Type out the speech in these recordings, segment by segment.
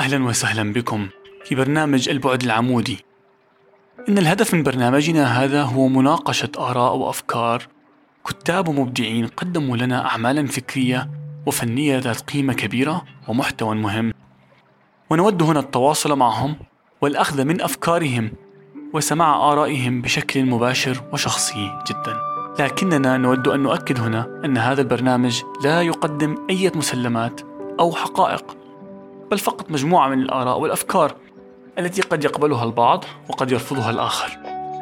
أهلا وسهلا بكم في برنامج البعد العمودي. إن الهدف من برنامجنا هذا هو مناقشة آراء وأفكار كتاب ومبدعين قدموا لنا أعمالا فكرية وفنية ذات قيمة كبيرة ومحتوى مهم، ونود هنا التواصل معهم والأخذ من أفكارهم وسماع آرائهم بشكل مباشر وشخصي جدا. لكننا نود أن نؤكد هنا أن هذا البرنامج لا يقدم أي مسلمات أو حقائق، بل فقط مجموعة من الآراء والأفكار التي قد يقبلها البعض وقد يرفضها الآخر.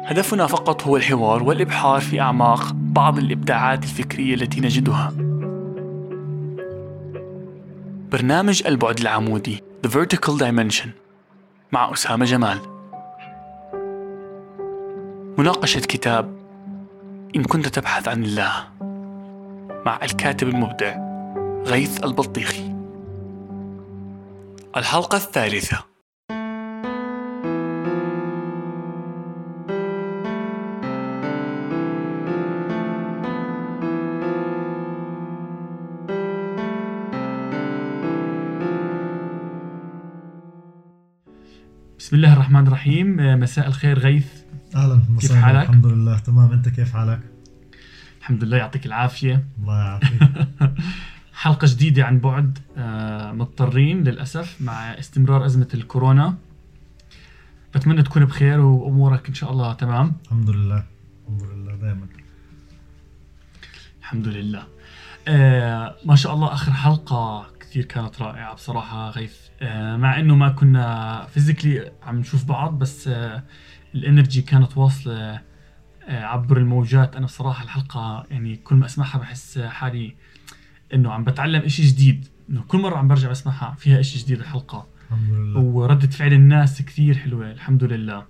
هدفنا فقط هو الحوار والإبحار في أعماق بعض الإبداعات الفكرية التي نجدها. برنامج البعد العمودي The Vertical Dimension مع أسامة جمال. مناقشة كتاب إن كنت تبحث عن الله مع الكاتب المبدع غيث البلطيخي. الحلقة الثالثة. بسم الله الرحمن الرحيم. مساء الخير غيث. أهلا. كيف حالك؟ الحمد لله تمام. أنت كيف حالك؟ الحمد لله يعطيك العافية. الله يعافيك. حلقة جديدة عن بعد، مضطرين للأسف مع استمرار أزمة الكورونا. بتمنى تكون بخير وأمورك إن شاء الله تمام. الحمد لله الحمد لله دائما الحمد لله. ما شاء الله آخر حلقة كثير كانت رائعة بصراحة غيث. مع إنه ما كنا فيزيكلي عم نشوف بعض، بس الانرجي كانت واصلة عبر الموجات. أنا بصراحة الحلقة يعني كل ما أسمعها بحس حالي إنه عم بتعلم إشي جديد، إنه كل مرة عم برجع بسمعها فيها إشي جديد الحلقة. الحمد لله. وردة فعل الناس كثير حلوة الحمد لله.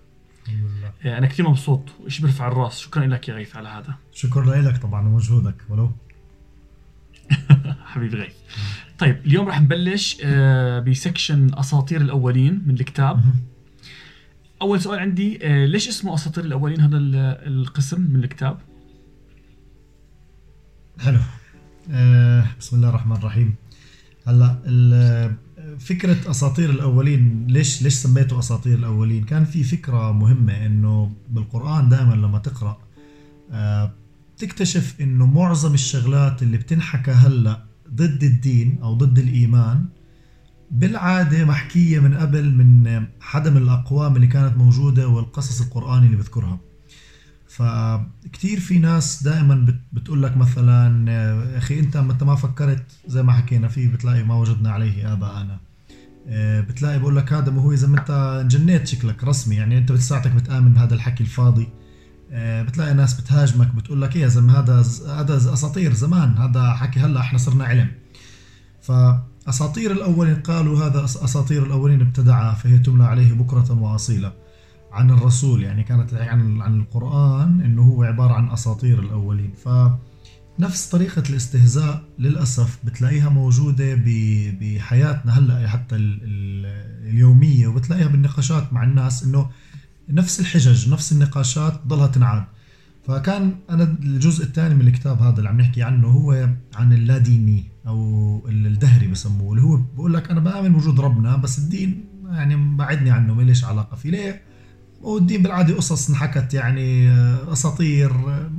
الحمد لله. أنا كثير مبسوط وإشي برفع الراس. شكرا لك يا غيث على هذا. شكرا لك طبعا ومجهودك ولو. حبيب غيث. طيب اليوم راح نبلش بسكشن أساطير الأولين من الكتاب. أول سؤال عندي، ليش اسمه أساطير الأولين هذا القسم من الكتاب؟ حلو. بسم الله الرحمن الرحيم. هلا فكرة أساطير الأولين، ليش سميته أساطير الأولين؟ كان في فكرة مهمة إنه بالقرآن دائما لما تقرأ تكتشف إنه معظم الشغلات اللي بتنحكى هلا ضد الدين أو ضد الإيمان بالعادة محكية من قبل من حدا من الأقوام اللي كانت موجودة والقصص القرآني اللي بذكرها. فكتير في ناس دائما بتقول لك مثلا أخي أنت ما فكرت زي ما حكينا فيه، بتلاقي ما وجدنا عليه آباءنا، بتلاقي بقول لك هذا ما هو إذا ما أنت جنيت شكلك رسمي، يعني أنت بساعتك بتآمن بهذا الحكي الفاضي. بتلاقي ناس بتهاجمك بتقول لك يا زلمه هذا اساطير زمان، هذا حكي هلا احنا صرنا علم. فاساطير الاولين قالوا هذا اساطير الاولين ابتدعها فهي تملى عليه بكره واصيله عن الرسول، يعني كانت عن القران انه هو عباره عن اساطير الاولين. فنفس طريقه الاستهزاء للاسف بتلاقيها موجوده بحياتنا هلا حتى اليوميه، وبتلاقيها بالنقاشات مع الناس، انه نفس الحجج نفس النقاشات ضلها تنعاد. فكان أنا الجزء الثاني من الكتاب هذا اللي عم نحكي عنه هو عن اللاديني أو الدهري بسموه، اللي هو بقول لك أنا بآمن وجود ربنا بس الدين يعني بعدني عنه، ما ليش علاقة فيه. ليه؟ والدين بالعادة قصص انحكت، يعني أساطير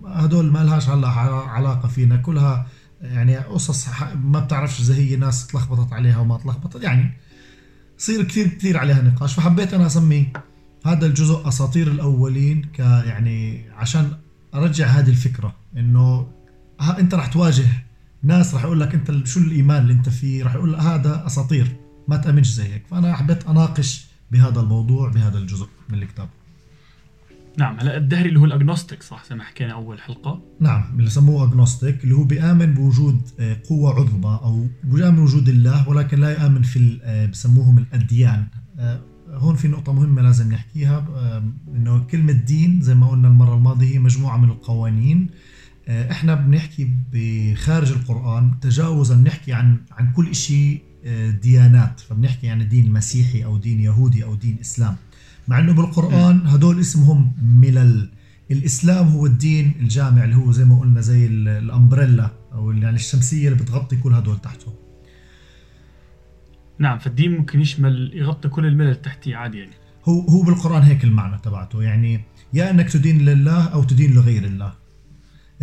هدول ما لهاش هلا علاقة فينا، كلها يعني قصص ما بتعرفش إذا هي ناس تلخبطت عليها وما تلخبطت، يعني صير كثير عليها نقاش. فحبيت أنا أسميه هذا الجزء أساطير الأولين يعني عشان أرجع هذه الفكرة إنه أنت رح تواجه ناس رح يقول لك أنت شو الإيمان اللي أنت فيه، رح يقول هذا أساطير ما تأمنش زي هيك. فأنا حبيت أناقش بهذا الموضوع بهذا الجزء من الكتاب. نعم. هلا الدهري اللي هو الأجنوستيك صح زي ما حكينا أول حلقة؟ نعم، اللي سموه أجنوستيك اللي هو بيآمن بوجود قوة عظمى أو بيآمن بوجود الله ولكن لا يآمن في بسموهم الأديان. هون في نقطة مهمة لازم نحكيها، إنه كلمة دين زي ما قلنا المرة الماضية هي مجموعة من القوانين. إحنا بنحكي بخارج القرآن تجاوزاً نحكي عن كل شيء ديانات، فبنحكي يعني دين مسيحي أو دين يهودي أو دين إسلام، مع إنه بالقرآن هدول اسمهم ملل. الإسلام هو الدين الجامع اللي هو زي ما قلنا زي الأمبريلا أو يعني الشمسية اللي بتغطي كل هدول تحته. نعم، فالدين ممكن يشمل يغطي كل الملل التحتيه عادي يعني. هو بالقرآن هيك المعنى تبعته، يعني يا انك تدين لله او تدين لغير الله.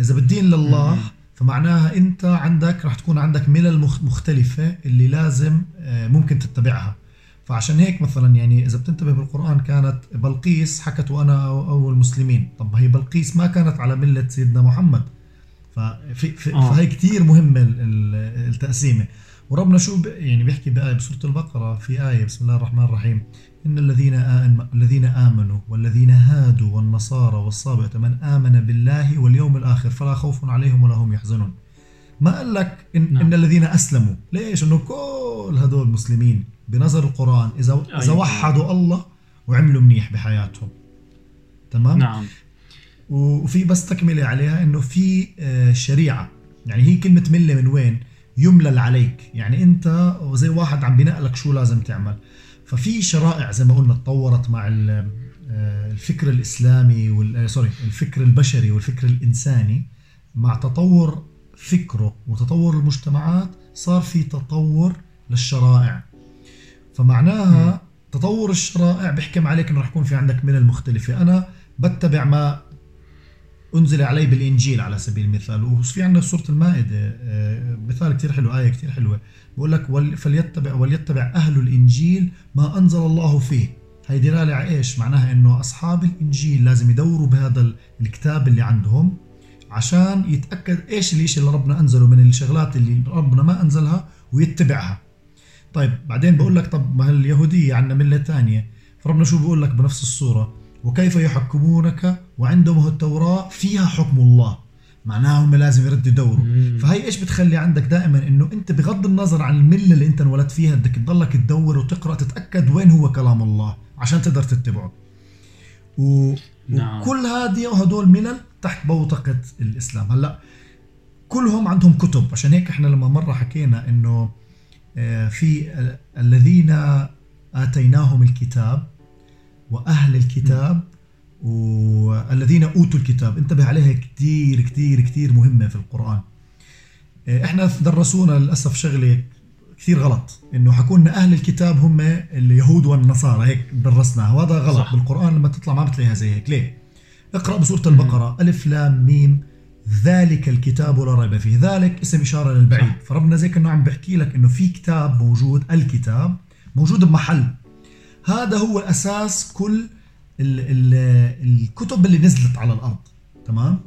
اذا بتدين لله فمعناها انت عندك رح تكون عندك ملل مختلفه اللي لازم ممكن تتبعها. فعشان هيك مثلا يعني اذا بتنتبه بالقرآن كانت بلقيس حكت وانا اول مسلمين، طب هي بلقيس ما كانت على مله سيدنا محمد، فهي كثير مهمه التقسيمه. وربنا شو يعني بيحكي بآية بسورة البقرة في آية بسم الله الرحمن الرحيم إن الذين آمنوا والذين هادوا والنصارى والصابئة من آمن بالله واليوم الآخر فلا خوف عليهم ولا هم يحزنون. ما قال لك إن الذين أسلموا، ليش؟ إنه كل هدول مسلمين بنظر القرآن إذا وحدوا الله وعملوا منيح بحياتهم. تمام؟ نعم. وفي بس تكملة عليها إنه في شريعة، يعني هي كلمة ملة من وين؟ يملل عليك، يعني انت زي واحد عم بينقلك شو لازم تعمل. ففي شرائع زي ما قلنا تطورت مع الفكر الاسلامي الفكر البشري والفكر الانساني. مع تطور فكره وتطور المجتمعات صار في تطور للشرائع، فمعناها تطور الشرائع بيحكم عليك انه رح يكون في عندك ملل مختلفه. انا بتبع ما أنزل علي بالإنجيل على سبيل المثال، وفي عندنا سورة المائدة مثال كتير حلو، آية كتير حلوة بقول لك فليتبع أهل الإنجيل ما أنزل الله فيه. هي دلالة على إيش؟ معناها إنه أصحاب الإنجيل لازم يدوروا بهذا الكتاب اللي عندهم عشان يتأكد إيش الإشي اللي ربنا أنزله من الشغلات اللي ربنا ما أنزلها ويتبعها. طيب بعدين بقول لك طب ما اليهودية عندنا ملة تانية، فربنا شو بقول لك بنفس السورة؟ وكيف يحكمونك وعندهم التوراة فيها حكم الله. معناها هم لازم يردوا يدوروا. فهي ايش بتخلي عندك دائما انه انت بغض النظر عن الملة اللي انت انولدت فيها بدك تضلك تدور وتقرأ تتأكد وين هو كلام الله عشان تقدر تتبعه. وكل هذه وهدول ملل تحت بوتقة الإسلام. هلا كلهم عندهم كتب، عشان هيك احنا لما مرة حكينا انه في الذين آتيناهم الكتاب وأهل الكتاب والذين أوتوا الكتاب، انتبه عليها كتير كتير كتير مهمة في القرآن. احنا درسونا للأسف شغلة كتير غلط، انه حكونا أهل الكتاب هم اليهود والنصارى، هيك درسناها وهذا غلط. صح. بالقرآن لما تطلع ما بتلاقيها زي هيك. ليه؟ اقرأ بسورة البقرة ألف لام ميم ذلك الكتاب لا ريب فيه، ذلك اسم إشارة للبعيد. فربنا زي كأنه عم بحكي لك انه في كتاب موجود، الكتاب موجود بمحل، هذا هو أساس كل الكتب اللي نزلت على الأرض. تمام؟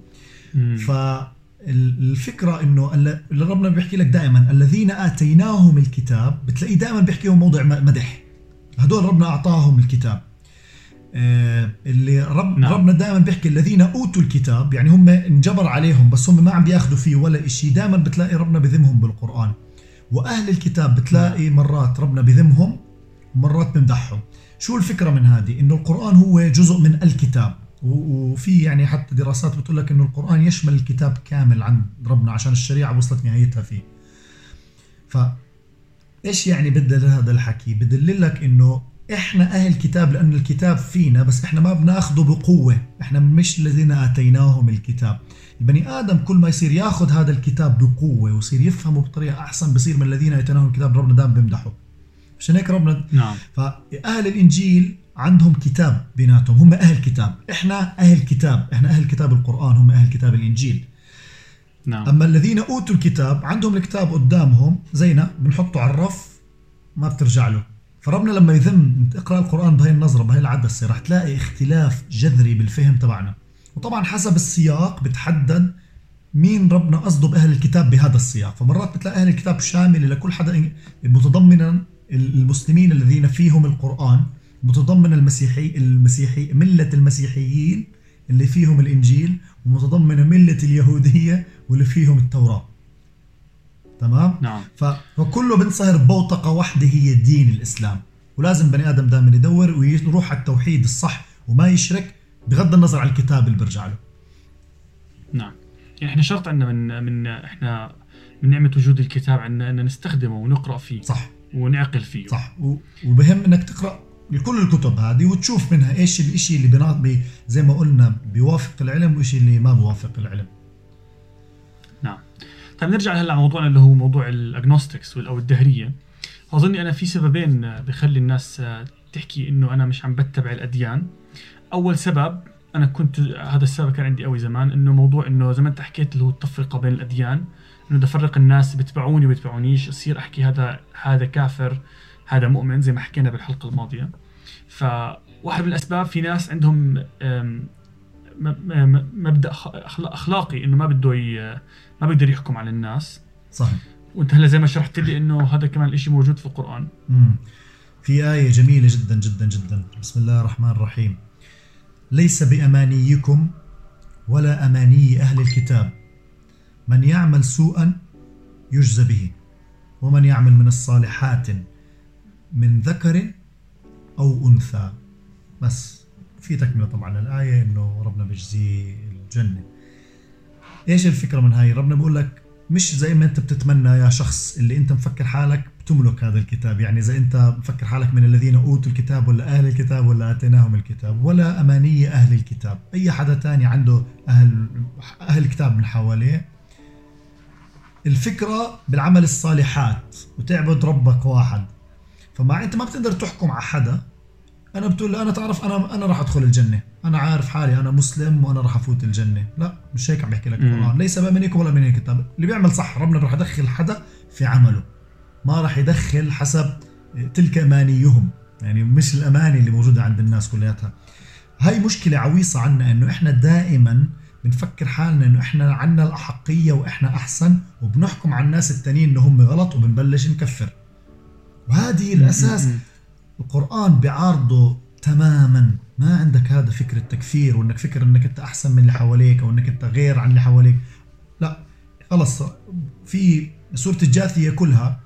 فالفكرة إنه اللي ربنا بيحكي لك دائما الذين آتيناهم الكتاب، بتلاقيه دائما بيحكيهم موضع مدح، هدول ربنا أعطاهم الكتاب. اللي ربنا دائما بيحكي الذين أوتوا الكتاب، يعني هم انجبر عليهم بس هم ما عم بياخذوا فيه ولا إشي، دائما بتلاقي ربنا بذمهم بالقرآن. وأهل الكتاب بتلاقي مرات ربنا بذمهم مرات بمدحهم. شو الفكرة من هذه؟ إنه القرآن هو جزء من الكتاب، وفي يعني حتى دراسات بتقول لك إنه القرآن يشمل الكتاب كامل عند ربنا عشان الشريعة وصلت نهايتها فيه. فإيش يعني بدل هذا الحكي؟ بدل لك إنه إحنا أهل كتاب لأن الكتاب فينا، بس إحنا ما بناخده بقوة، إحنا مش الذين آتيناهم الكتاب. البني آدم كل ما يصير ياخذ هذا الكتاب بقوة ويصير يفهمه بطريقة أحسن بصير من الذين آتيناهم الكتاب، ربنا دائما بمدحه. عشان هيك ربنا فأهل الإنجيل عندهم كتاب بيناتهم، هم أهل كتاب. إحنا أهل كتاب، إحنا أهل كتاب القرآن، هم أهل كتاب الإنجيل. نعم. أما الذين أوتوا الكتاب عندهم الكتاب قدامهم زينا، بنحطه على الرف ما بترجع له. فربنا لما يذم اقرأ القرآن بهي النظرة بهي العدسة رح تلاقي اختلاف جذري بالفهم تبعنا. وطبعا حسب السياق بتحدد مين ربنا قصده بأهل الكتاب بهذا السياق. فمرات بتلاقي أهل الكتاب شامل لكل حدا، متضمنا المسلمين الذين فيهم القرآن، متضمن المسيحي ملة المسيحيين اللي فيهم الإنجيل، ومتضمن ملة اليهودية واللي فيهم التوراة. تمام؟ نعم. فكله بنصهر بوتقة واحدة هي دين الإسلام. ولازم بني آدم دائما يدور ويروح على التوحيد الصح وما يشرك بغض النظر على الكتاب اللي برجع له. نعم. يعني احنا شرط عندنا من احنا من نعمة وجود الكتاب عندنا ان نستخدمه ونقرأ فيه. صح. ونعقل فيه. صح. وبهم انك تقرأ كل الكتب هذه وتشوف منها ايش الاشي اللي زي ما قلنا بيوافق العلم وايش اللي ما بيوافق العلم. نعم. طيب نرجع هلا لموضوعنا اللي هو موضوع الاجنوستكس او الدهرية. أظن أنا في سببين بخلي الناس تحكي إنه أنا مش عم بتبع الأديان. أول سبب، أنا كنت هذا السبب كان عندي قوي زمان، إنه موضوع إنه زي ما أنت حكيت اللي هو التفرقة بين الأديان، إنه بدي أفرق الناس بتبعوني وبتبعونيش، أصير أحكي هذا كافر هذا مؤمن زي ما حكينا بالحلقة الماضية. فواحد من الأسباب في ناس عندهم مبدأ أخلاقي إنه ما بيقدر يحكم على الناس. صحيح. وانت هلا زي ما شرحت لي انه هذا كمان الاشي موجود في القرآن. في آية جميلة جدا جدا جدا، بسم الله الرحمن الرحيم: ليس بأمانيكم ولا أماني أهل الكتاب، من يعمل سوءا يجزى به، ومن يعمل من الصالحات من ذكر أو أنثى. بس في تكملة طبعا للآية انه ربنا بيجزي الجنة. ايش الفكرة من هاي؟ ربنا بيقول لك مش زي ما انت بتتمنى يا شخص اللي انت مفكر حالك بتملك هذا الكتاب، يعني زي انت مفكر حالك من الذين اوتوا الكتاب ولا اهل الكتاب ولا اتيناهم الكتاب، ولا اماني اهل الكتاب. اي حدا تاني عنده اهل كتاب من حواليه. الفكره بالعمل الصالحات وتعبد ربك واحد، فما انت ما بتقدر تحكم على حدا. انا بتقول انا تعرف انا راح ادخل الجنه، انا عارف حالي انا مسلم وانا راح افوت الجنه. لا، مش هيك عم بحكي لك القران. ليس بامانيكم ولا اماني الكتاب. اللي بيعمل صح ربنا راح يدخل حدا في عمله، ما راح يدخل حسب تلك امانيهم، يعني مش الاماني اللي موجوده عند الناس كلياتها. هاي مشكله عويصه عنا، انه احنا دائما بنفكر حالنا انه احنا عنا الاحقيه واحنا احسن، وبنحكم على الناس التانيين انه هم غلط وبنبلش نكفر. وهذه الاساس القرآن بيعارضه تماما. ما عندك هذا فكر التكفير، وانك فكر انك انت احسن من اللي حواليك او انك انت غير عن اللي حواليك. لا خلص، في سورة الجاثية كلها: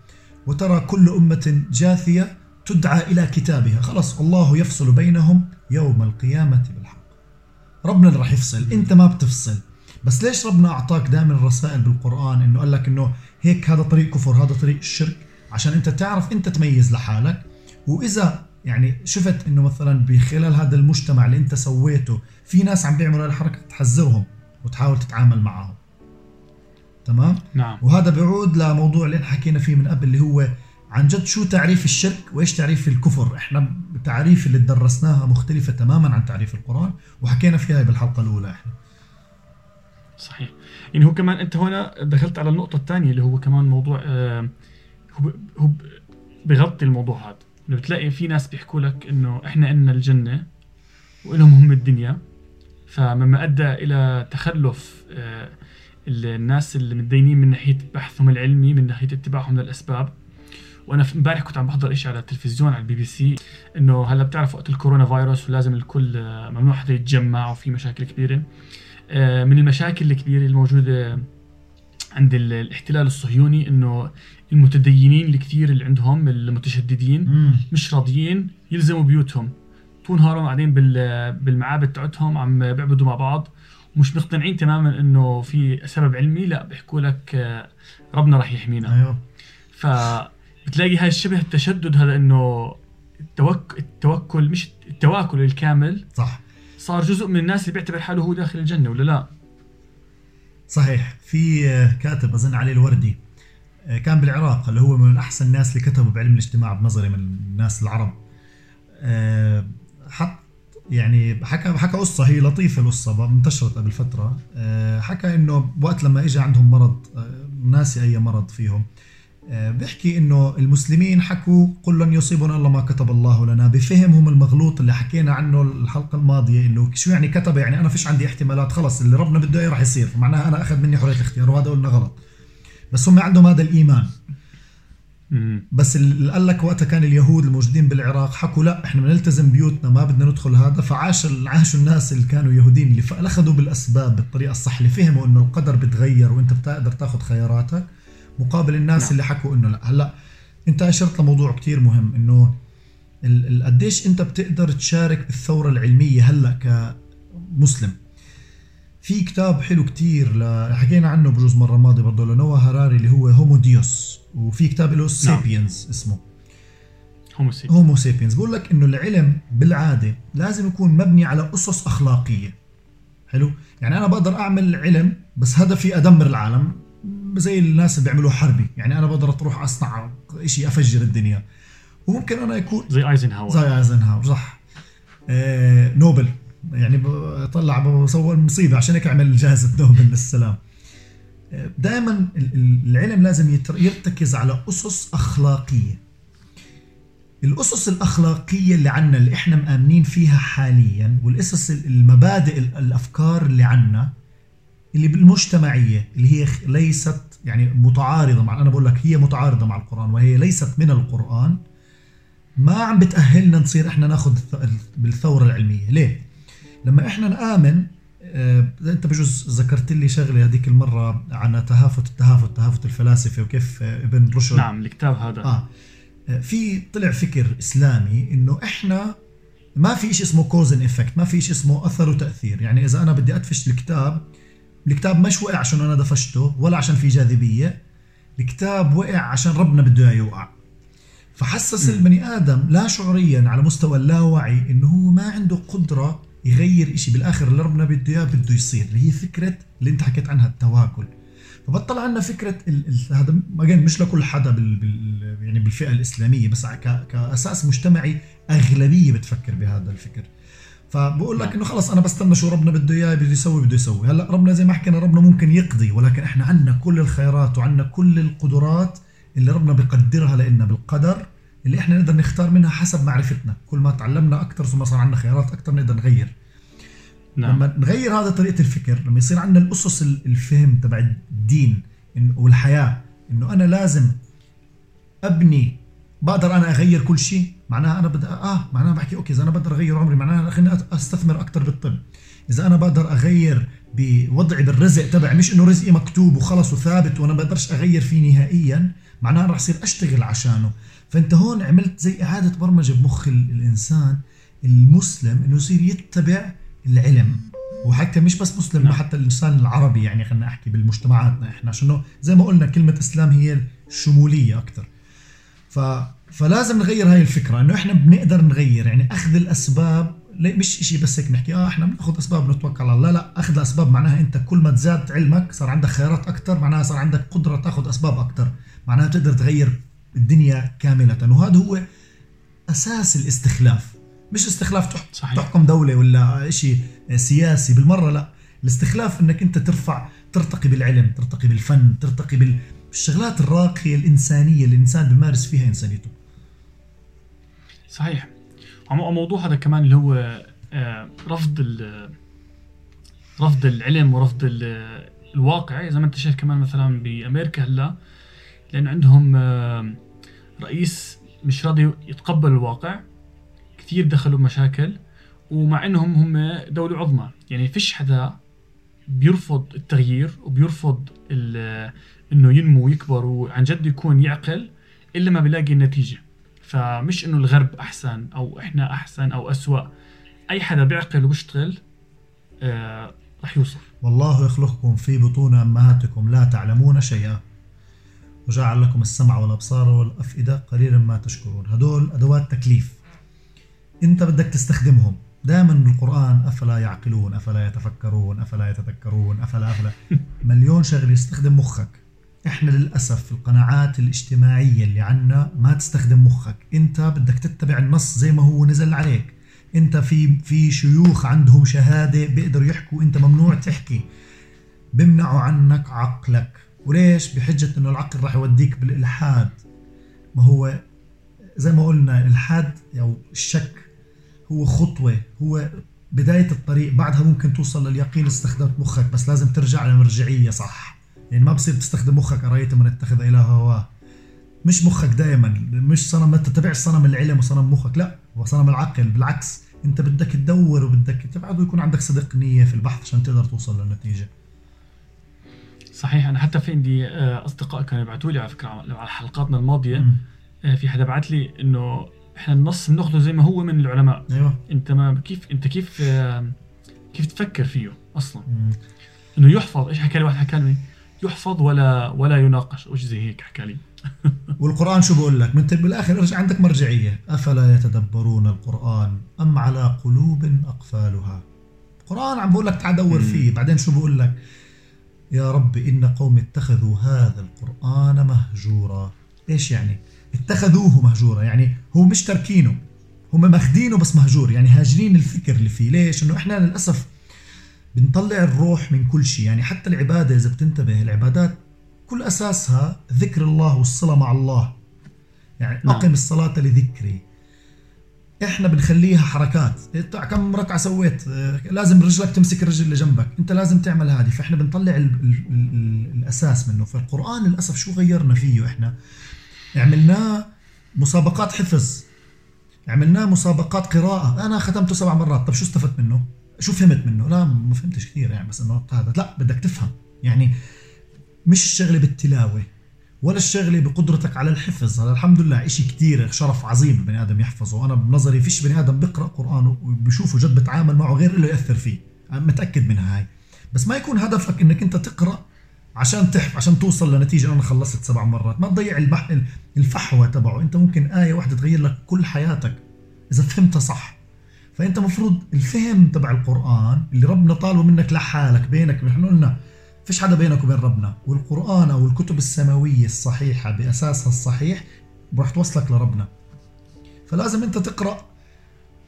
وترى كل أمة جاثية تدعى إلى كتابها. خلص، الله يفصل بينهم يوم القيامة بالحق. ربنا اللي راح يفصل، انت ما بتفصل. بس ليش ربنا اعطاك دائما الرسائل بالقرآن انه قال لك انه هيك هذا طريق كفر، هذا طريق الشرك؟ عشان انت تعرف انت تميز لحالك، وإذا يعني شفت إنه مثلا بخلال هذا المجتمع اللي أنت سويته في ناس عم بيعملوا هالحركة تحذرهم وتحاول تتعامل معهم. تمام؟ نعم. وهذا بيعود لموضوع اللي حكينا فيه من قبل، اللي هو عن جد شو تعريف الشرك وإيش تعريف الكفر. إحنا التعريف اللي درسناها مختلفة تماما عن تعريف القرآن، وحكينا فيها بالحلقة الأولى إحنا. صحيح. يعني هو كمان أنت هنا دخلت على النقطة الثانية اللي هو كمان موضوع هو بغطي الموضوع هذا. انه بتلاقي في ناس بيحكوا لك انه احنا عندنا الجنه والهم هم الدنيا، فمما ادى الى تخلف الناس اللي متدينين من ناحيه بحثهم العلمي، من ناحيه اتباعهم للاسباب. وانا امبارح كنت عم بحضر شيء على التلفزيون على الBBC، انه هلا بتعرف وقت الكورونا فيروس ولازم الكل ممنوع حدا يتجمع، وفي مشاكل كبيره. من المشاكل الكبيره الموجوده عند الاحتلال الصهيوني انه المتدينين الكثير اللي عندهم المتشددين مش راضيين يلزموا بيوتهم، طول نهارهم قاعدين بالمعابد تاعتهم عم بيعبدوا مع بعض، ومش مقتنعين تماما انه في سبب علمي. لا، بيحكوا لك ربنا راح يحمينا. ايوه. فبتلاقي هاي الشبه التشدد هذا، انه التوكل مش التواكل الكامل. صح. صار جزء من الناس اللي بيعتبر حاله هو داخل الجنه ولا لا. صحيح. في كاتب اظن علي الوردي كان بالعراق، اللي هو من احسن الناس اللي كتبوا بعلم الاجتماع بنظري من الناس العرب، حط يعني حكى قصه، هي لطيفه القصه انتشرت قبل فتره. حكى انه وقت لما اجى عندهم مرض، ناسي اي مرض فيهم، بيحكي انه المسلمين حكوا قل لن يصيبنا الا ما كتب الله لنا، بفهمهم المغلوط اللي حكينا عنه الحلقه الماضيه، انه شو يعني كتب؟ يعني انا فيش عندي احتمالات، خلص اللي ربنا بده اياه راح يصير، فمعناها انا اخذ مني حريه الاختيار، وهذا قلنا غلط. بس هم عندهم هذا الإيمان. بس اللي قال لك وقتها كان اليهود الموجودين بالعراق حكوا لا احنا بنلتزم بيوتنا، ما بدنا ندخل هذا. فعاشوا الناس اللي كانوا يهودين اللي فأخذوا بالأسباب بالطريقة الصح، اللي فهموا انه القدر بتغير وانت بتقدر تاخذ خياراتك، مقابل الناس اللي حكوا انه لا. هلا انت اشرت لموضوع كتير مهم، انه قديش انت بتقدر تشارك بالثورة العلمية هلا كمسلم. في كتاب حلو كتير حكينا عنه بجوز مرة ماضي برضه لنوا هراري، اللي هو هومو ديوس، وفي كتاب له سيبينز اسمه هومو سيبينز. بقول لك انه العلم بالعادة لازم يكون مبني على أسس أخلاقية. حلو، يعني أنا بقدر أعمل علم بس هدفي أدمر العالم، زي الناس اللي بيعملوا حربي، يعني انا بقدر اروح اصنع شيء افجر الدنيا، وممكن انا يكون زي ايزنهاور. صح. نوبل يعني طلع بصور مصيبه، عشان هيك عمل جائزه نوبل للسلام. دائما العلم لازم يرتكز على اسس اخلاقيه. الاسس الاخلاقيه اللي عنا اللي احنا مآمنين فيها حاليا، والاسس المبادئ الافكار اللي عنا اللي بالمجتمعيه اللي هي ليست يعني متعارضه مع، انا بقول لك هي متعارضه مع القرآن وهي ليست من القرآن، ما عم بتأهلنا نصير احنا ناخذ بالثوره العلميه. ليه؟ لما احنا نآمن، انت بجوز ذكرت لي شغله هذيك المره عن تهافت الفلاسفه وكيف ابن رشد، نعم الكتاب هذا، في طلع فكر اسلامي انه احنا ما في شيء اسمه كوز اند افكت، ما في شيء اسمه اثر وتاثير. يعني اذا انا بدي ادفش الكتاب مش وقع عشان انا دفشته ولا عشان في جاذبيه، الكتاب وقع عشان ربنا بده اياه يوقع. فحسس البني ادم لا شعوريا على مستوى اللاوعي انه هو ما عنده قدره يغير شيء، بالاخر اللي ربنا بده اياه بده يصير، اللي هي فكره اللي انت حكيت عنها التواكل. فبطل عنا فكره هذا مش لكل حدا يعني بالفئه الاسلاميه، بس كاساس مجتمعي اغلبيه بتفكر بهذا الفكر. فبقول لك انه خلص انا بستنى شو ربنا بده اياه بده يسوي. هلا ربنا زي ما حكينا ربنا ممكن يقضي، ولكن احنا عنا كل الخيرات وعنا كل القدرات اللي ربنا بيقدرها لنا بالقدر اللي احنا نقدر نختار منها حسب معرفتنا. كل ما تعلمنا اكثر ثم صار عندنا خيارات اكثر نقدر نغير. نعم. لما نغير هذا طريقه الفكر، لما يصير عندنا الاسس الفهم تبع الدين والحياه انه انا لازم ابني، بقدر انا اغير كل شيء، معناها انا بدي معناها بحكي اوكي اذا انا بقدر اغير عمري معناها خليني استثمر اكثر بالطب، اذا انا بقدر اغير بوضعي بالرزق تبعي، مش انه رزقي مكتوب وخلص وثابت وانا ما بقدرش اغير فيه نهائيا، معناها راح اصير اشتغل عشانه. فانت هون عملت زي اعاده برمجه بمخ الانسان المسلم انه يصير يتبع العلم، وحتى مش بس مسلم، حتى الانسان العربي، يعني خلينا احكي بالمجتمعاتنا احنا، عشان زي ما قلنا كلمه اسلام هي شموليه اكثر. فلازم نغير هاي الفكره انه احنا بنقدر نغير، يعني اخذ الاسباب مش شيء بس هيك نحكي احنا بناخذ اسباب بنتوكل على الله، لا، اخذ الاسباب معناها انت كل ما تزاد علمك صار عندك خيارات اكثر، معناها صار عندك قدره تاخذ اسباب اكثر، معناها بتقدر تغير الدنيا كامله. وهذا هو اساس الاستخلاف، مش استخلاف تحكم دوله ولا شيء سياسي بالمره، لا، الاستخلاف انك انت ترتقي بالعلم، ترتقي بالفن، ترتقي بالشغلات الراقيه الانسانيه اللي الانسان بيمارس فيها انسانيته. صحيح. موضوع هذا كمان اللي هو رفض العلم ورفض الواقع، زي ما انت شايف كمان مثلا بامريكا هلا، لانه عندهم رئيس مش راضي يتقبل الواقع، كثير دخلوا بمشاكل، ومع انهم هم دولة عظمى، يعني فيش حدا بيرفض التغيير وبيرفض انه ينمو ويكبر وعن جد يكون يعقل الا ما بيلاقي النتيجة. فمش انه الغرب احسن او احنا احسن او اسوأ، اي حدا بيعقل وبيشتغل رح يوصل. والله يخلقكم في بطون امهاتكم لا تعلمون شيئا وجعل لكم السمع والابصار والافئده قليلا ما تشكرون. هدول ادوات تكليف انت بدك تستخدمهم. دائما بالقرآن افلا يعقلون، افلا يتفكرون، افلا يتذكرون، افلا مليون شغله يستخدم مخك. احنا للاسف القناعات الاجتماعيه اللي عنا ما تستخدم مخك، انت بدك تتبع النص زي ما هو نزل عليك. انت في شيوخ عندهم شهاده بيقدروا يحكوا، انت ممنوع تحكي، بمنعوا عنك عقلك. وليش؟ بحجه انه العقل راح يوديك بالالحاد. ما هو زي ما قلنا الالحاد او الشك هو خطوه، هو بدايه الطريق، بعدها ممكن توصل لليقين استخدمت مخك، بس لازم ترجع لمرجعيه صح. يعني ما بصير تستخدم مخك أرأيت من اتخذ إله هواه. مش مخك دائما، مش صنم، ما تتبعش صنم العلم وصنم مخك، لا، وصنم العقل. بالعكس انت بدك تدور وبدك تبعد ويكون عندك صدق نية في البحث عشان تقدر توصل للنتيجة. صحيح. انا حتى في عندي اصدقاء كانوا يبعثوا لي على فكرة على حلقاتنا الماضية، في حدا بعت لي انه احنا النص بناخذه زي ما هو من العلماء. ايوه. انت ما كيف تفكر فيه اصلا؟ انه يحفظ، ايش حكى لي واحد، حكى لي يحفظ ولا يناقش، وش زي هيك حكى لي. والقرآن شو بقول لك؟ انت بالاخر ارجع عندك مرجعيه. افلا يتدبرون القرآن ام على قلوب اقفالها. القرآن عم بقول لك تعال دور فيه، بعدين شو بقول لك؟ يا رب إن قوم اتخذوا هذا القرآن مهجورا. إيش يعني؟ اتخذوه مهجورا، يعني هو مش تركينه، هم ماخذينه بس مهجور، يعني هاجرين الفكر اللي فيه. ليش؟ إنه إحنا للأسف بنطلع الروح من كل شيء، يعني حتى العبادة إذا بتنتبه العبادات كل أساسها ذكر الله والصلة مع الله، يعني أقم الصلاة لذكري. إحنا بنخليها حركات، كم ركعة سويت، لازم رجلك تمسك الرجل اللي جنبك، أنت لازم تعمل هذه، فإحنا بنطلع الأساس منه. فالقرآن للأسف شو غيرنا فيه إحنا؟ عملناه مسابقات حفظ، عملناه مسابقات قراءة، أنا ختمته 7 مرات، طب شو استفدت منه؟ شو فهمت منه؟ لا ما فهمتش كثير يعني، بس إنه هذا لا بدك تفهم، يعني مش الشغلة بالتلاوة ولا الشغلة بقدرتك على الحفظ. هذا الحمد لله إشي كتير شرف عظيم البني آدم يحفظه، أنا بنظري فيش بني آدم بقرأ قرآنه وبشوفه جد بتعامل معه غير إله يأثر فيه، أنا متأكد منها هاي. بس ما يكون هدفك إنك أنت تقرأ عشان تحف، عشان توصل لنتيجة أنا خلصت 7 مرات، ما تضيع الفحوى تبعه. أنت ممكن آية واحدة تغير لك كل حياتك إذا فهمتها صح. فأنت مفروض الفهم تبع القرآن اللي ربنا طالبه منك لحالك بينك، نحن قلنا فيش حدا بينك وبين ربنا، والقرآن أو الكتب السماوية الصحيحة بأساسها الصحيح راح توصلك لربنا. فلازم أنت تقرأ،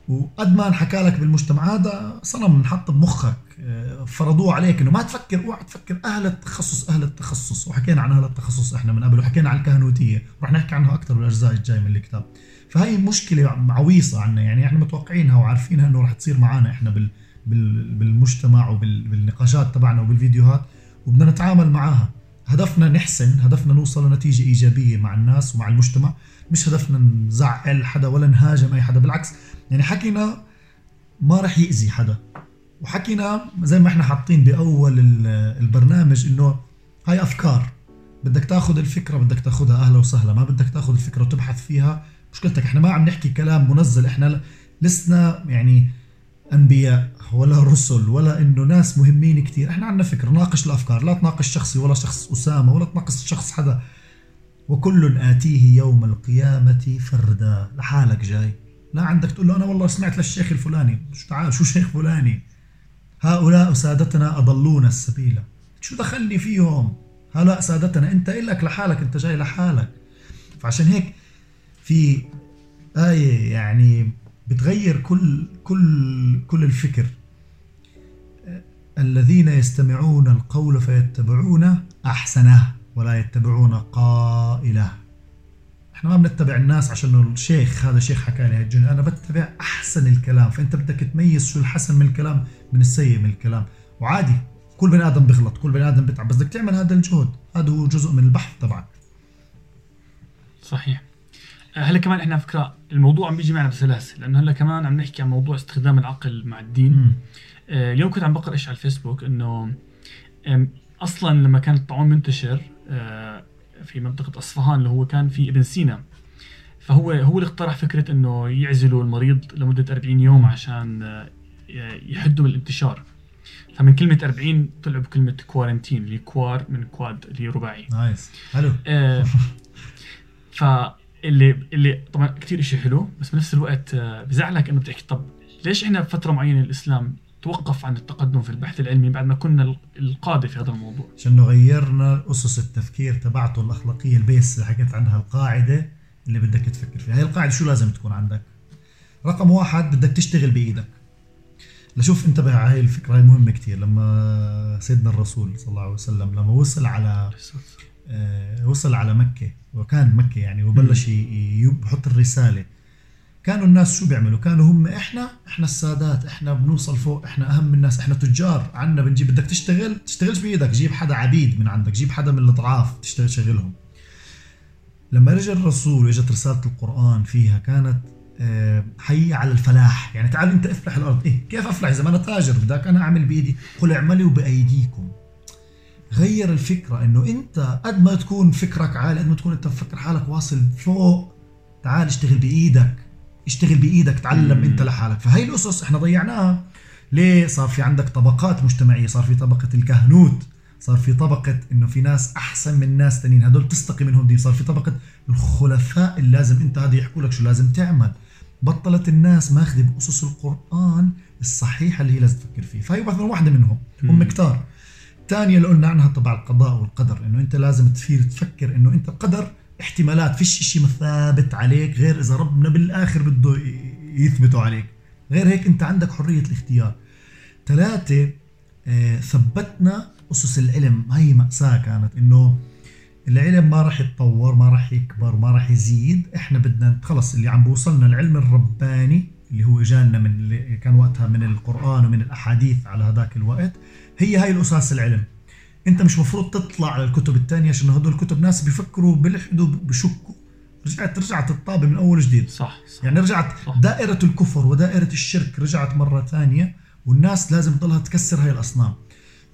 وقد ما انحكى لك بالمجتمع هذا صنم نحط بمخك، فرضوه عليك إنه ما تفكر، اوعى تفكر. أهل التخصص، أهل التخصص، وحكينا عن أهل التخصص إحنا من قبل، وحكينا عن الكهنوتية راح نحكي عنها أكثر بالأجزاء الجاية من الكتاب. فهي مشكلة عويصة عنا، يعني إحنا متوقعينها وعارفينها إنه راح تصير معنا إحنا بالمجتمع وبالنقاشات تبعنا وبالفيديوهات، وبدنا نتعامل معها. هدفنا نحسن، هدفنا نوصل لنتيجة إيجابية مع الناس ومع المجتمع، مش هدفنا نزعل حدا ولا نهاجم أي حدا. بالعكس يعني حكينا ما رح يأذي حدا، وحكينا زي ما احنا حاطين بأول البرنامج إنه هاي أفكار، بدك تاخذ الفكرة بدك تاخذها أهلا وسهلا، ما بدك تاخذ الفكرة وتبحث فيها مشكلتك. احنا ما عم نحكي كلام منزل، احنا لسنا يعني أنبياء ولا رسل ولا إنه ناس مهمين كتير، إحنا عندنا فكر. ناقش الأفكار، لا تناقش شخصي ولا شخص أسامة ولا تناقش شخص حدا، وكل آتيه يوم القيامة فردا. لحالك جاي، لا عندك تقول له أنا والله سمعت للشيخ الفلاني، شو تعال شو شيخ فلاني، هؤلاء سادتنا أضلونا السبيل، شو دخلني فيهم هؤلاء سادتنا، أنت إلك لحالك، أنت جاي لحالك. فعشان هيك في آية يعني بتغير كل الفكر، الذين يستمعون القول فيتبعون أحسنه ولا يتبعون قائله. احنا ما بنتبع الناس عشان الشيخ هذا شيخ حكى لي هالجملة، انا بتبع أحسن الكلام. فأنت بدك تميز شو الحسن من الكلام من السيء من الكلام، وعادي كل بني آدم بيغلط، كل بني آدم بتعب، بس بدك تعمل هذا الجهد، هذا هو جزء من البحث تبعك. صحيح. هلا كمان احنا فكرة الموضوع عم بيجي معنا بسلاسل، لانه هلا كمان عم نحكي عن موضوع استخدام العقل مع الدين. اليوم كنت عم بقرا شيء على الفيسبوك انه اصلا لما كان الطاعون منتشر في منطقة اصفهان اللي هو كان في ابن سينا، فهو اللي اقترح فكرة انه يعزلوا المريض لمدة 40 يوم عشان يحدوا من الانتشار. فمن كلمة 40 طلعوا بكلمة كوارنتين، اللي كوار من كواد اللي رباعي. نايس حلو. اللي طبعا كثير شيء حلو، بس بنفس الوقت بزعلك انه بتحكي طب ليش احنا بفتره معينه الاسلام توقف عن التقدم في البحث العلمي بعد ما كنا القاده في هذا الموضوع؟ عشان غيرنا اسس التفكير تبعته الاخلاقيه، البيس اللي حكيت عنها، القاعده اللي بدك تفكر فيها. هي القاعده شو لازم تكون عندك؟ رقم 1 بدك تشتغل بايدك. لشوف انتبه على هاي الفكره، هي مهمه كثير. لما سيدنا الرسول صلى الله عليه وسلم لما وصل على مكة، وكان مكة يعني، وبلش يحط الرسالة، كانوا الناس شو بيعملوا؟ كانوا هم احنا السادات، احنا بنوصل فوق، احنا اهم الناس، احنا تجار، عنا بنجيب. بدك تشتغل، تشتغلش بايدك، جيب حدا عبيد من عندك، جيب حدا من الاضعاف تشتغل شغلهم. لما رجع الرسول واجت رسالة القرآن فيها كانت حي على الفلاح، يعني تعال انت افلح الارض. ايه كيف افلح اذا ما انا تاجر؟ بدك انا اعمل بايدي، قل اعملوا بايديكم. غير الفكرة، انه انت قد ما تكون فكرك عالي، قد ما تكون انت مفكر حالك واصل فوق، تعال اشتغل بايدك، اشتغل بايدك، تعلم انت لحالك. فهي الاسس احنا ضيعناها. ليه؟ صار في عندك طبقات مجتمعية، صار في طبقة الكهنوت، صار في طبقة انه في ناس احسن من ناس تانيين، هدول تستقي منهم دين، صار في طبقة الخلفاء اللي لازم انت هذه يحكوا لك شو لازم تعمل. بطلت الناس ماخذة باسس القرآن الصحيحة اللي هي لازم تفكر فيه. فهي واحدة منهم، هم كتار. الثانية اللي قلنا عنها طبعا القضاء والقدر، انه انت لازم تصير تفكر انه انت القدر احتمالات، فيش اشي مثابت عليك غير اذا ربنا بالاخر بده يثبته عليك، غير هيك انت عندك حرية الاختيار. ثلاثة، ثبتنا اسس العلم، هي مأساة كانت انه العلم ما راح يتطور، ما راح يكبر، ما راح يزيد، احنا بدنا خلص اللي عم بوصلنا العلم الرباني اللي هو جانا من اللي كان وقتها من القرآن ومن الأحاديث على هذاك الوقت، هي هاي الأساس العلم. أنت مش مفروض تطلع على الكتب الثانية عشان هدول الكتب ناس بيفكروا بلحدوا بشكوا، رجعت الطابة من أول جديد. صح. يعني رجعت صح. دائرة الكفر ودائرة الشرك رجعت مرة ثانية، والناس لازم تضلها تكسر هاي الأصنام.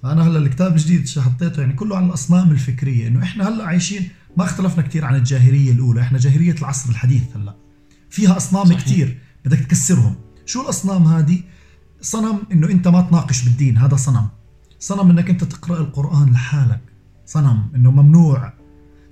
فأنا هلا الكتاب الجديد شو حطيته يعني كله عن الأصنام الفكرية، إنه إحنا هلا عايشين ما اختلفنا كتير عن الجاهلية الأولى، إحنا جاهلية العصر الحديث هلا فيها أصنام كتير بدك تكسرهم. شو الأصنام هذه؟ صنم إنه أنت ما تناقش بالدين، هذا صنم. صنم إنك أنت تقرأ القرآن لحالك، صنم إنه ممنوع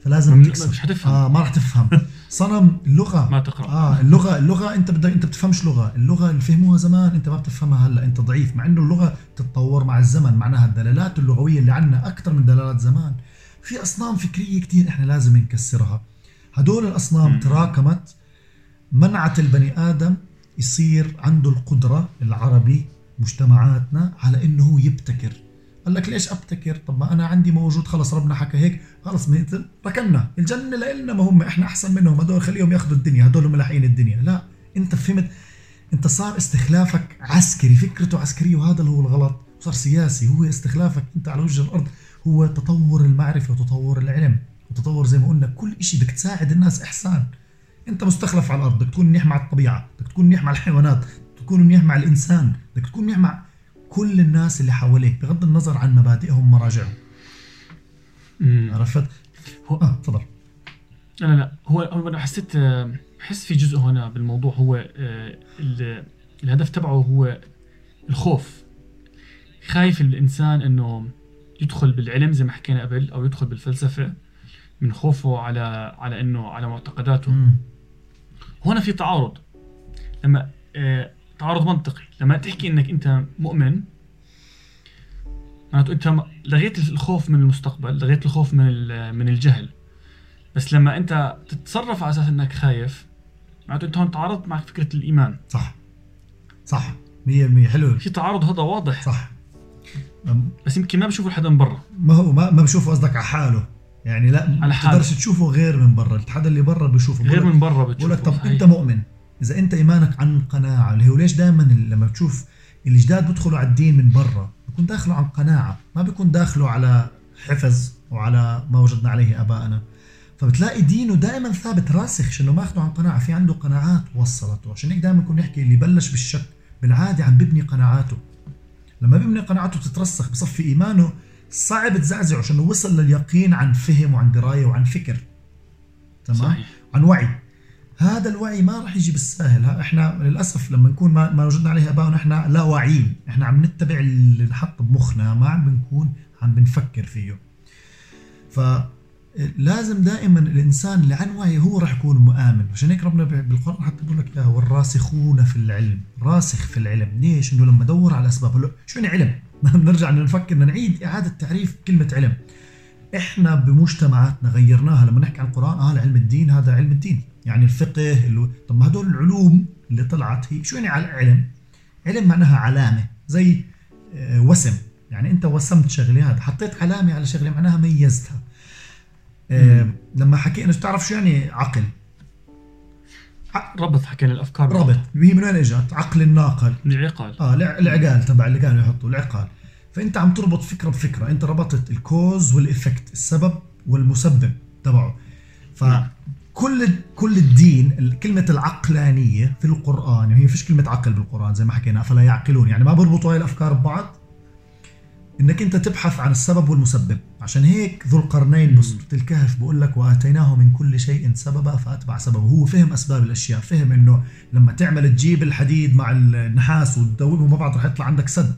فلازم تكسر. مش هتفهم. ما راح تفهم. صنم اللغة. ما تقرأ. اللغة أنت بتفهمش لغة، اللغة اللي فهموها زمان أنت ما بتفهمها هلا، أنت ضعيف، مع إنه اللغة تتطور مع الزمن، معناها الدلالات اللغوية اللي عنا أكثر من دلالات زمان. في أصنام فكرية كتير إحنا لازم نكسرها. هدول الأصنام تراكمت، منعت البني آدم يصير عنده القدرة، العربي مجتمعاتنا، على انه هو يبتكر. قال لك ليش ابتكر؟ طب ما انا عندي موجود، خلص ربنا حكى هيك، خلص ركننا الجنة لنا، ما هم احنا احسن منهم، هدول خليهم ياخذوا الدنيا، هدول هم لاحقين الدنيا. لا، انت فهمت، انت صار استخلافك عسكري، فكرته عسكرية، وهذا اللي هو الغلط. صار سياسي، هو استخلافك انت على وجه الارض هو تطور المعرفة وتطور العلم وتطور زي ما قلنا كل شيء بدك تساعد الناس احسان. انت مستخلف على الارض، بدك تكون منيح مع الطبيعه، بدك تكون منيح مع الحيوانات، بدك تكون منيح مع الانسان، بدك تكون منيح مع كل الناس اللي حواليك بغض النظر عن مبادئهم ومراجعهم. عرفت؟ هو تفضل. لا هو انا حسيت، بحس في جزء هنا بالموضوع، هو الهدف تبعه هو الخوف. خايف الانسان انه يدخل بالعلم زي ما حكينا قبل، او يدخل بالفلسفه من خوفه على انه على معتقداته. هنا في تعارض، لما تعارض منطقي، لما تحكي انك انت مؤمن معناته انت لغيت الخوف من المستقبل، لغيت الخوف من الجهل. بس لما انت تتصرف على اساس انك خايف معناته انت هون تعارضت مع فكرة الايمان. صح 100%. حلو، في تعارض هذا واضح. صح، بس يمكن ما بشوفه حدا من برا. ما هو ما بشوفه، قصدك على حاله يعني. لا، ما بتقدرش تشوفه غير من برا، الحدا اللي برا بشوفه غير من برا بتشوفه. بقول لك طب انت مؤمن اذا انت ايمانك عن قناعه، اللي هو ليش دائما لما بتشوف الجداد بيدخلوا على الدين من برا بيكون داخله عن قناعه، ما بيكون داخله على حفظ وعلى ما وجدنا عليه ابائنا. فبتلاقي دينه دائما ثابت راسخ، شنو ماخذه عن قناعه، في عنده قناعات وصلته. عشان هيك دائما نكون نحكي اللي بلش بالشك بالعاده عم ببني قناعاته، لما ببني قناعاته بتترسخ، بصفي ايمانه صعب تزعزعه عشان وصل لليقين عن فهم وعن درايه وعن فكر. تمام، عن وعي. هذا الوعي ما راح يجي بالساهل. احنا للاسف لما نكون ما وجدنا عليه ابائنا احنا لا واعيين، احنا عم نتبع اللي نحط بمخنا، ما عم بنكون عم بنفكر فيه. فلازم دائما الانسان اللي عن وعي هو راح يكون مؤمن. عشان هيك ربنا بالقران حتى بيقول لك والراسخون في العلم، راسخ في العلم. ليش؟ انه لما ادور على اسباب شو يعني علم، ما بنرجع نفكر نعيد إعادة تعريف كلمة علم. إحنا بمجتمعاتنا غيرناها، لما نحكي عن القرآن علم الدين، هذا علم الدين يعني الفقه طب ما هدول العلوم اللي طلعت هي شو يعني على علم؟ علم معناها علامة، زي وسم، يعني أنت وسمت شغلة، هذا حطيت علامة على شغلة معناها ميزتها. لما حكينا بتعرف شو يعني عقل؟ ربط، حكينا الافكار ربط، هي من وين اجت؟ عقل الناقل، العقال، العقال تبع اللي كانوا يحطوا العقال. فانت عم تربط فكره بفكره، انت ربطت الكوز والافكت، السبب والمسبب تبعه. كل الدين كلمه العقلانيه في القران، يعني هي فيش كلمه عقل بالقران زي ما حكينا، افلا يعقلون، يعني ما بربطوا هاي الافكار ببعض، انك انت تبحث عن السبب والمسبب. عشان هيك ذو القرنين بسوره الكهف بقول لك واتيناه من كل شيء سببا فاتبع سببه. هو فهم اسباب الاشياء، فهم انه لما تعمل تجيب الحديد مع النحاس وتدوبهم مع بعض رح يطلع عندك سد.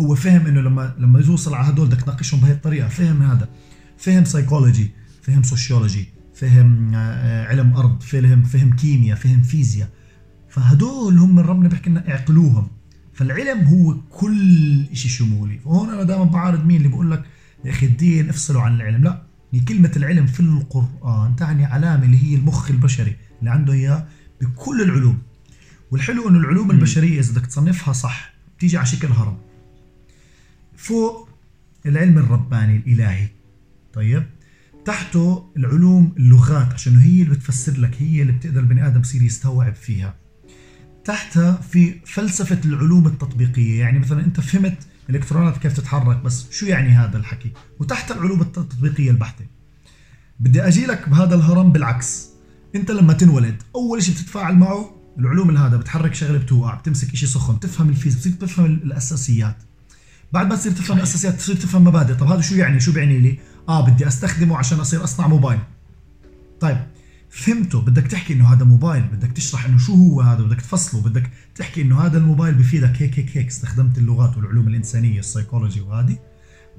هو فهم انه لما توصل على هدول بدك تناقشهم بهي الطريقه، فهم هذا، فهم سايكولوجي، فهم سوشيولوجي، فهم علم ارض، فهم كيمياء، فهم فيزياء. فهدول هم ربنا بيحكي لنا اعقلوهم. فالعلم هو كل شيء شمولي. وهون انا دائما بعارض مين اللي بقول لك يا أخي الدين افصلوا عن العلم. لا، كلمة العلم في القرآن تعني علامة اللي هي المخ البشري اللي عنده إياه بكل العلوم. والحلو إنه العلوم البشرية إذا بدك تصنفها صح بتيجي على شكل هرم. فوق العلم الرباني الإلهي، طيب تحته العلوم اللغات عشان هي اللي بتفسر لك، هي اللي بتقدر البني آدم يصير يستوعب فيها. تحتها في فلسفة العلوم التطبيقية، يعني مثلا أنت فهمت الإلكترونات كيف تتحرك، بس شو يعني هذا الحكي؟ وتحت العلوم التطبيقية البحتة. بدي أجي لك بهذا الهرم بالعكس، أنت لما تنولد أول شيء بتتفاعل معه العلوم هذا، بتحرك شغلة بتوقع، بتمسك شيء سخن، بتفهم الفيزياء، بتصير تفهم الأساسيات. بعد ما تصير تفهم الأساسيات تصير تفهم مبادئ. طب هذا شو يعني؟ شو بيعني لي؟ بدي أستخدمه عشان أصير أصنع موبايل. طيب فهمته، بدك تحكي إنه هذا موبايل، بدك تشرح إنه شو هو هذا، بدك تفصله، بدك تحكي إنه هذا الموبايل بفيدك هيك هيك هيك. استخدمت اللغات والعلوم الإنسانية السيكولوجي وهذه.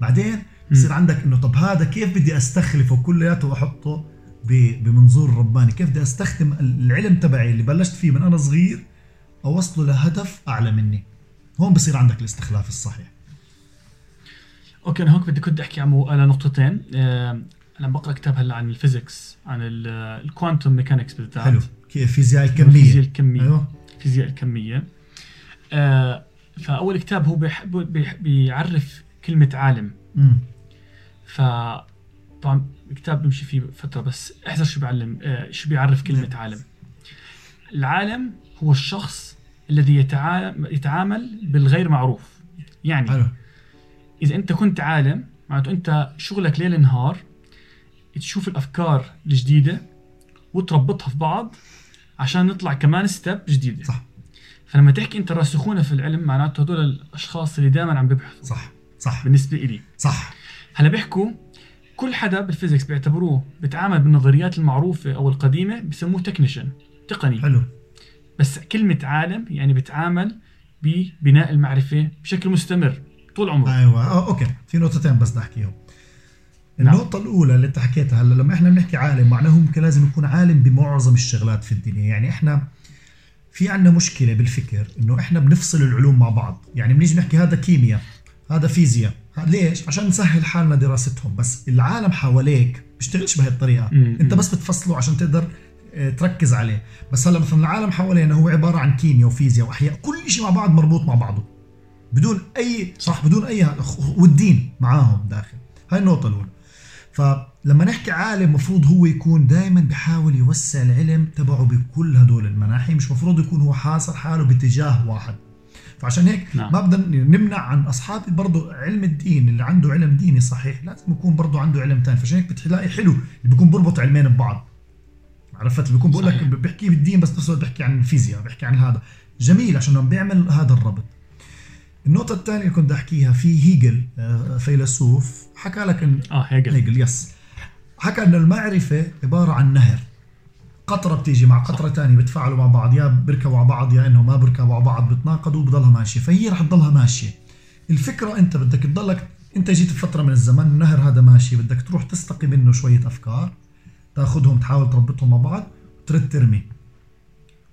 بعدين بصير عندك إنه طب هذا كيف بدي أستخلفه كلياته وأحطه بمنظور رباني، كيف بدي أستخدم العلم تبعي اللي بلشت فيه من أنا صغير أوصله لهدف أعلى مني. هون بصير عندك الاستخلاف الصحيح. أوكي، أنا هون كنت أحكي على نقطتين. أنا بقرأ كتاب هلا عن الفيزيكس، عن الكوانتم ميكانكس بالذات. حلو، كيف فيزياء الكمية. أيوه، فيزياء الكمية. فأول كتاب هو بيعرف كلمة عالم. فطبعا الكتاب بيمشي فيه فترة، بس احذر شو بيعلم، شو بيعرف كلمة عالم. العالم هو الشخص الذي يتعامل بالغير معروف. يعني حلو. إذا أنت كنت عالم معناته أنت شغلك ليل نهار تشوف الأفكار الجديدة وتربطها في بعض عشان نطلع كمان ستيب جديدة. صح. فلما تحكي أنت راسخونا في العلم معناته هدول الأشخاص اللي دائما عم بيبحثوا. صح صح. بالنسبة إلي صح. هلا بيحكوا كل حدا بالفيزيكس بيعتبروه بتعامل بالنظريات المعروفة أو القديمة بسموه تكنيشن، تقني. حلو. بس كلمة عالم يعني بتعامل ببناء المعرفة بشكل مستمر طول عمره. ايوه، اوكي، في نقطتين بس بدي احكيهم. النقطة الأولى اللي أنت حكيتها هلا، لما احنا بنحكي عالم معناهم لازم يكون عالم بمعظم الشغلات في الدنيا. يعني احنا في عندنا مشكلة بالفكر إنه احنا بنفصل العلوم مع بعض، يعني بنيجي نحكي هذا كيمياء هذا فيزياء. ليش؟ عشان نسهل حالنا دراستهم، بس العالم حواليك بيشتغلش بهالطريقة، أنت بس بتفصله عشان تقدر تركز عليه. بس هلا مثلا العالم حوالينا هو عبارة عن كيمياء وفيزياء وأحياء، كل شيء مع بعض مربوط مع بعضه بدون أي صح، بدون أي، والدين معاهم داخل. هاي النقطة الأولى. فلما نحكي عالم مفروض هو يكون دائما بحاول يوسع العلم تبعه بكل هدول المناحي، مش مفروض يكون هو حاصر حاله باتجاه واحد. فعشان هيك ما بدنا نمنع عن أصحابي برضو علم الدين، اللي عنده علم ديني صحيح لازم يكون برضو عنده علم تاني. فعشان هيك بتلاقي حلو اللي بيكون بربط علمين ببعض، عرفت؟ بيكون بقول لك بحكي بالدين بس نفس الوقت بحكي عن الفيزياء، بحكي عن هذا، جميل عشان بيعمل هذا الربط. النقطة الثانية اللي كنت أحكيها، في هيجل فيلسوف حكى لك إن هيجل يس حكى إن المعرفة عبارة عن نهر، قطرة بتيجي مع قطرة ثانية بتفاعلوا مع بعض، يا بركبوا على بعض يا إنه ما بركبوا على بعض، بتناقضوا وبضلها ماشية. فهي رح تضلها ماشية. الفكرة أنت بدك تضلك، أنت جيت بفترة من الزمن النهر هذا ماشي، بدك تروح تستقي منه شوية أفكار تأخذهم تحاول تربطهم مع بعض وترد ترمي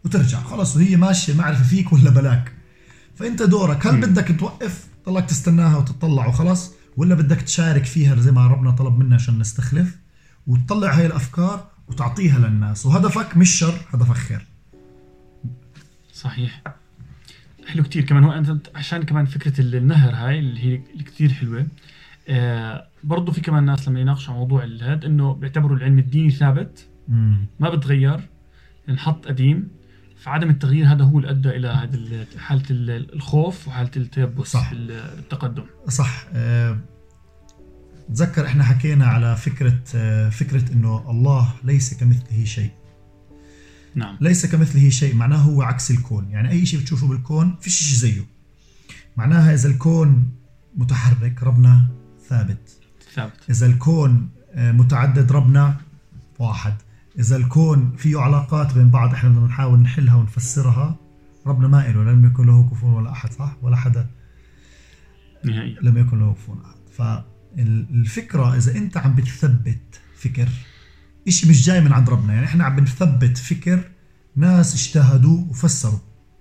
وترجع، خلاص وهي ماشية معرفة فيك ولا بلاك. فأنت دورك، هل بدك توقف تضلك تستناها وتطلع وخلاص، ولا بدك تشارك فيها زي ما ربنا طلب منا عشان نستخلف وتطلع هاي الأفكار وتعطيها للناس، وهدفك مش شر، هدفك خير. صحيح، حلو كتير. كمان هو أنت عشان كمان فكرة النهر هاي اللي هي كتير حلوة. برضو في كمان ناس لما يناقشوا موضوع هذا إنه بيعتبروا العلم الديني ثابت ما بتغير، انحط قديم، فعدم التغيير هذا هو اللي أدى إلى هذه حالة الخوف وحالة التيبس بالتقدم. صح. تذكر إحنا حكينا على فكرة إنه الله ليس كمثله شيء. نعم. ليس كمثله شيء معناه هو عكس الكون، يعني أي شيء بتشوفه بالكون فيش شيء زيه. معناها إذا الكون متحرك ربنا ثابت. إذا الكون متعدد ربنا واحد. إذا الكون فيه علاقات بين بعض إحنا بنحاول نحلها ونفسرها، ربنا ما إله، لم يكن له كفوا ولا أحد. صح، ولا حدا نهائي لم يكن له كفوا أحد. فالفكرة إذا أنت عم بتثبت فكر إشي مش جاي من عند ربنا، يعني إحنا عم بنثبت فكر ناس اجتهدوا وفسروا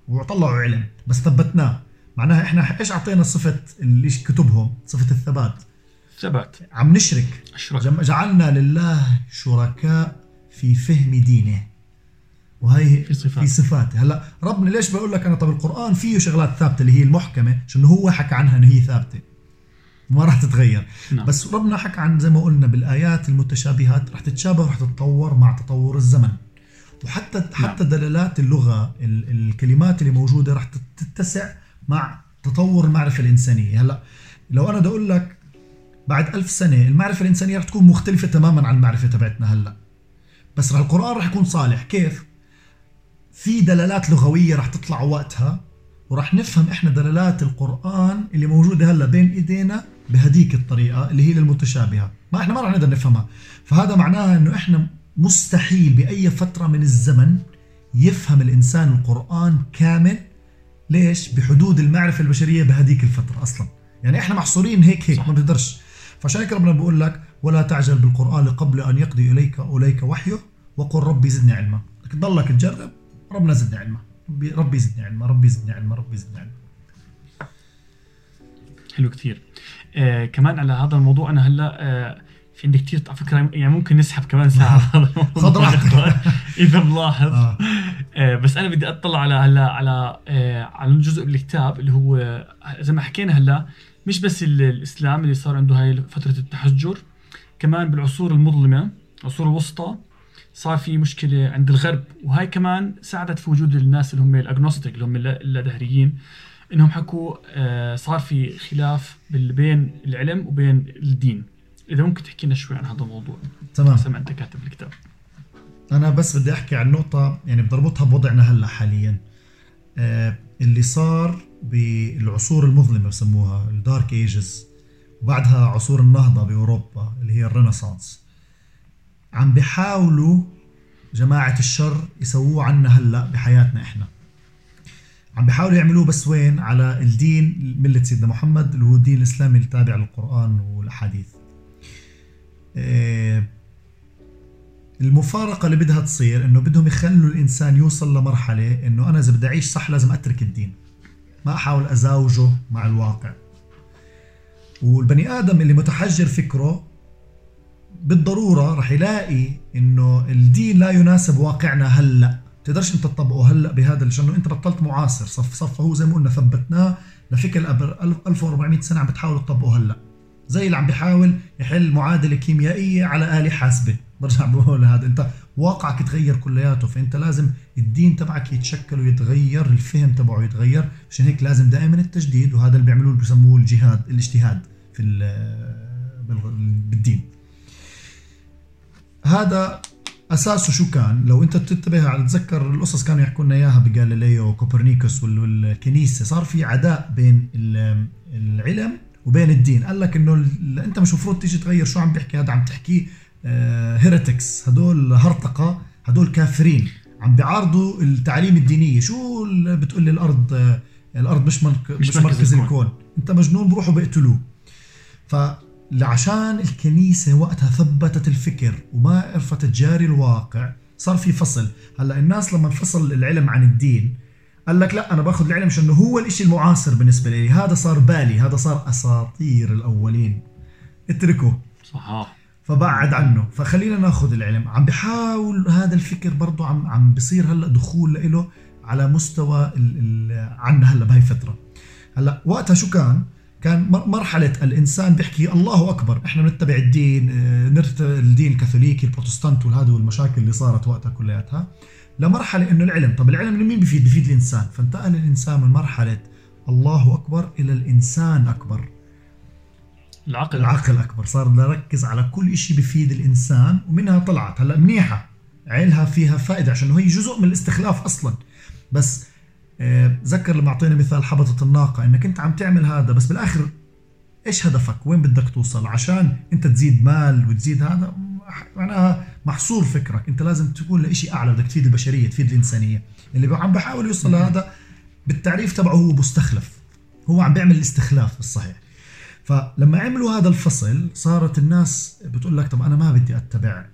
وطلعوا علم بس ثبتناه. معناها إحنا إيش عطينا صفة اللي كتبهم، صفة الثبات. ثبات، عم نشرك، جعلنا لله شركاء في فهم دينه، وهي في صفات. هلا ربنا ليش بقول لك انا طب القرآن فيه شغلات ثابته اللي هي المحكمه، عشان هو حكى عنها ان هي ثابته ما راح تتغير. نعم. بس ربنا حكى عن زي ما قلنا بالايات المتشابهات رح تتشابه ورح تتطور مع تطور الزمن، وحتى حتى دلالات اللغه الكلمات اللي موجوده رح تتسع مع تطور المعرفه الانسانيه. هلا لو انا بدي اقول لك بعد 1000 سنة المعرفه الانسانيه رح تكون مختلفه تماما عن المعرفه تبعتنا هلا، بس رح القرآن رح يكون صالح. كيف؟ في دلالات لغويه رح تطلع وقتها، ورح نفهم احنا دلالات القرآن اللي موجوده هلا بين ايدينا بهديك الطريقه اللي هي للمتشابهه، ما احنا ما رح نقدر نفهمها. فهذا معناها انه احنا مستحيل باي فتره من الزمن يفهم الانسان القرآن كامل. ليش؟ بحدود المعرفه البشريه بهديك الفتره اصلا، يعني احنا محصورين هيك ما بنقدرش. فعشان هيك ربنا بيقول لك ولا تعجل بالقرآن قبل ان يقضي اليك وحيه وقل ربي زدني علما. بدك تضلك تجرب ربنا زدني علما، ربي زدني علما، ربي زدني علما، ربي زدني علما. حلو كثير. كمان على هذا الموضوع انا هلا في عندي كثير على فكره، يعني ممكن نسحب كمان ساعه على هذا الموضوع اذا بلاحظ. بس انا بدي اطلع على هلا على الجزء بالكتاب اللي هو زي ما حكينا هلا مش بس الاسلام اللي صار عنده هاي فتره التحجر، كمان بالعصور المظلمه العصور الوسطى صار في مشكله عند الغرب، وهي كمان ساعدت في وجود الناس اللي هم الاجنوستيك اللي هم اللادهريين، انهم حكوا صار في خلاف بين العلم وبين الدين. اذا ممكن تحكي لنا شوي عن هذا الموضوع. تمام. سمع انت كاتب الكتاب. انا بس بدي احكي عن نقطه يعني بضربطها بوضعنا هلا حاليا، اللي صار بالعصور المظلمه بسموها الدارك ايجز، وبعدها عصور النهضه باوروبا اللي هي الرينيسانس. عم بيحاولوا جماعه الشر يسووه عنا هلا بحياتنا احنا، عم بيحاولوا يعملوه بس وين؟ على الدين مله سيدنا محمد اللي هو الدين الاسلامي التابع للقران والاحاديث. المفارقه اللي بدها تصير انه بدهم يخلوا الانسان يوصل لمرحله انه انا اذا بدي اعيش صح لازم اترك الدين، ما احاول ازاوجه مع الواقع. والبني ادم اللي متحجر فكره بالضروره رح يلاقي انه الدين لا يناسب واقعنا هلا، بتقدرش انت تطبقه هلا بهذا، لانه انت بطلت معاصر، صفه هو زي ما قلنا ثبتناه لفكر 1400 سنه عم بتحاول تطبقه هلا، زي اللي عم بيحاول يحل معادله كيميائيه على آلة حاسبه. برجع بقول هذا انت واقعك تغير كلياته، فانت لازم الدين تبعك يتشكل ويتغير، الفهم تبعه يتغير، عشان هيك لازم دائما التجديد. وهذا اللي بيعملوه بسموه الجهاد، الاجتهاد في بالدين. هذا اساسه شو كان؟ لو انت بتنتبه على تتذكر القصص كانوا يحكوا لنا اياها بجاليليو وكوبرنيكوس والكنيسه، صار في عداء بين العلم وبين الدين. قال لك انه انت مش المفروض تيجي تغير شو عم بيحكي هذا، عم تحكيه هيرتكس، هدول هرطقه، هدول كافرين، عم بيعارضوا التعاليم الدينيه. شو بتقول لي الارض مش مركز الكون، انت مجنون، بروحوا بيقتلوه. فعشان الكنيسه وقتها ثبتت الفكر وما عرفت تجاري الواقع، صار في فصل. هلا الناس لما انفصل العلم عن الدين قال لك لا انا باخذ العلم عشان هو الشيء المعاصر بالنسبه لي، هذا صار بالي، هذا صار اساطير الاولين، اتركه صحاح، فبعد عنه، فخلينا ناخذ العلم. عم بحاول هذا الفكر برضه عم بصير هلا دخول له على مستوى عندنا هلا بهي فتره. هلا وقتها شو كان مرحله الانسان بيحكي الله اكبر، احنا بنتبع الدين، الدين الكاثوليكي البروتستانت والهذا والمشاكل اللي صارت وقتها كلياتها، لمرحله انه العلم، طب العلم لمين بفيد؟ بفيد الانسان. فانتقل الانسان من مرحله الله اكبر الى الانسان اكبر، العقل أكبر، صار بدنا نركز على كل شيء بفيد الإنسان. ومنها طلعت هلأ منيحة، عيلها فيها فائدة عشان هي جزء من الاستخلاف أصلا. بس ذكر لما أعطينا مثال حبطة الناقة، أنك أنت عم تعمل هذا بس بالآخر إيش هدفك؟ وين بدك توصل؟ عشان أنت تزيد مال وتزيد هذا، معناها محصور فكرك، أنت لازم تكون لإشي أعلى، بدك تفيد البشرية، تفيد الإنسانية. اللي عم بحاول يوصل لهذا بالتعريف تبعه هو مستخلف، هو عم بيعمل الاستخلاف بالصحيح. فلما عملوا هذا الفصل صارت الناس بتقول لك طب انا ما بدي اتبع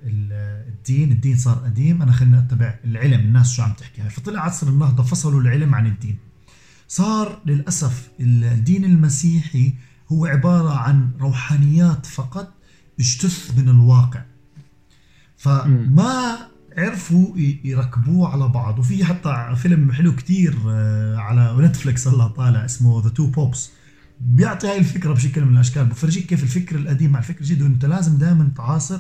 الدين صار قديم، انا خليني اتبع العلم، الناس شو عم تحكي هاي. فطلع عصر النهضه، فصلوا العلم عن الدين. صار للاسف الدين المسيحي هو عبارة عن روحانيات فقط اجتث من الواقع، فما عرفوا يركبوه على بعض. وفي حتى فيلم حلو كتير على نتفليكس الله طالع اسمه The Two Popes، بيعطي هاي الفكرة بشكل من الأشكال، بفرجيك كيف الفكر القديم مع الفكر الجديد، وانت لازم دائما تعاصر،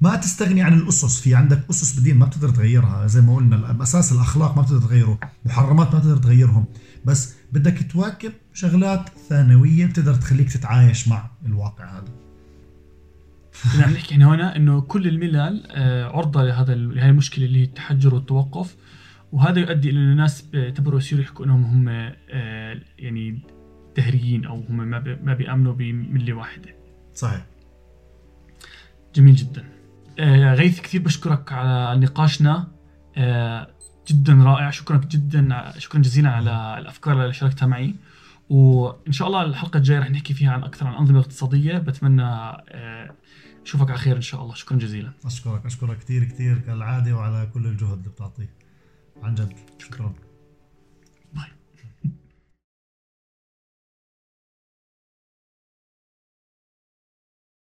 ما تستغني عن الأسس. في عندك أسس بالدين ما بتقدر تغيرها، زي ما قلنا أساس الأخلاق ما بتقدر تغيره، محرمات ما بتقدر تغيرهم، بس بدك تواكب شغلات ثانوية بتقدر تخليك تتعايش مع الواقع هذا. بدنا نحكي هنا هنا انه كل الملل عرضه لهذا لهي المشكله اللي هي التحجر والتوقف، وهذا يؤدي الى الناس بيعتبروا يصيروا يحكوا انهم هم يعني دهريين او هم ما بيامنوا بمله واحده. صحيح. جميل جدا. غيث كثير بشكرك على نقاشنا، جدا رائع. شكرا جزيلا على الافكار اللي شاركتها معي، وان شاء الله الحلقه الجايه رح نحكي فيها عن اكثر عن الانظمه الاقتصاديه. بتمنى أشوفك على خير إن شاء الله. شكرا جزيلا. أشكرك كثير كالعادة وعلى كل الجهد اللي بتعطيه عن جد. شكرا.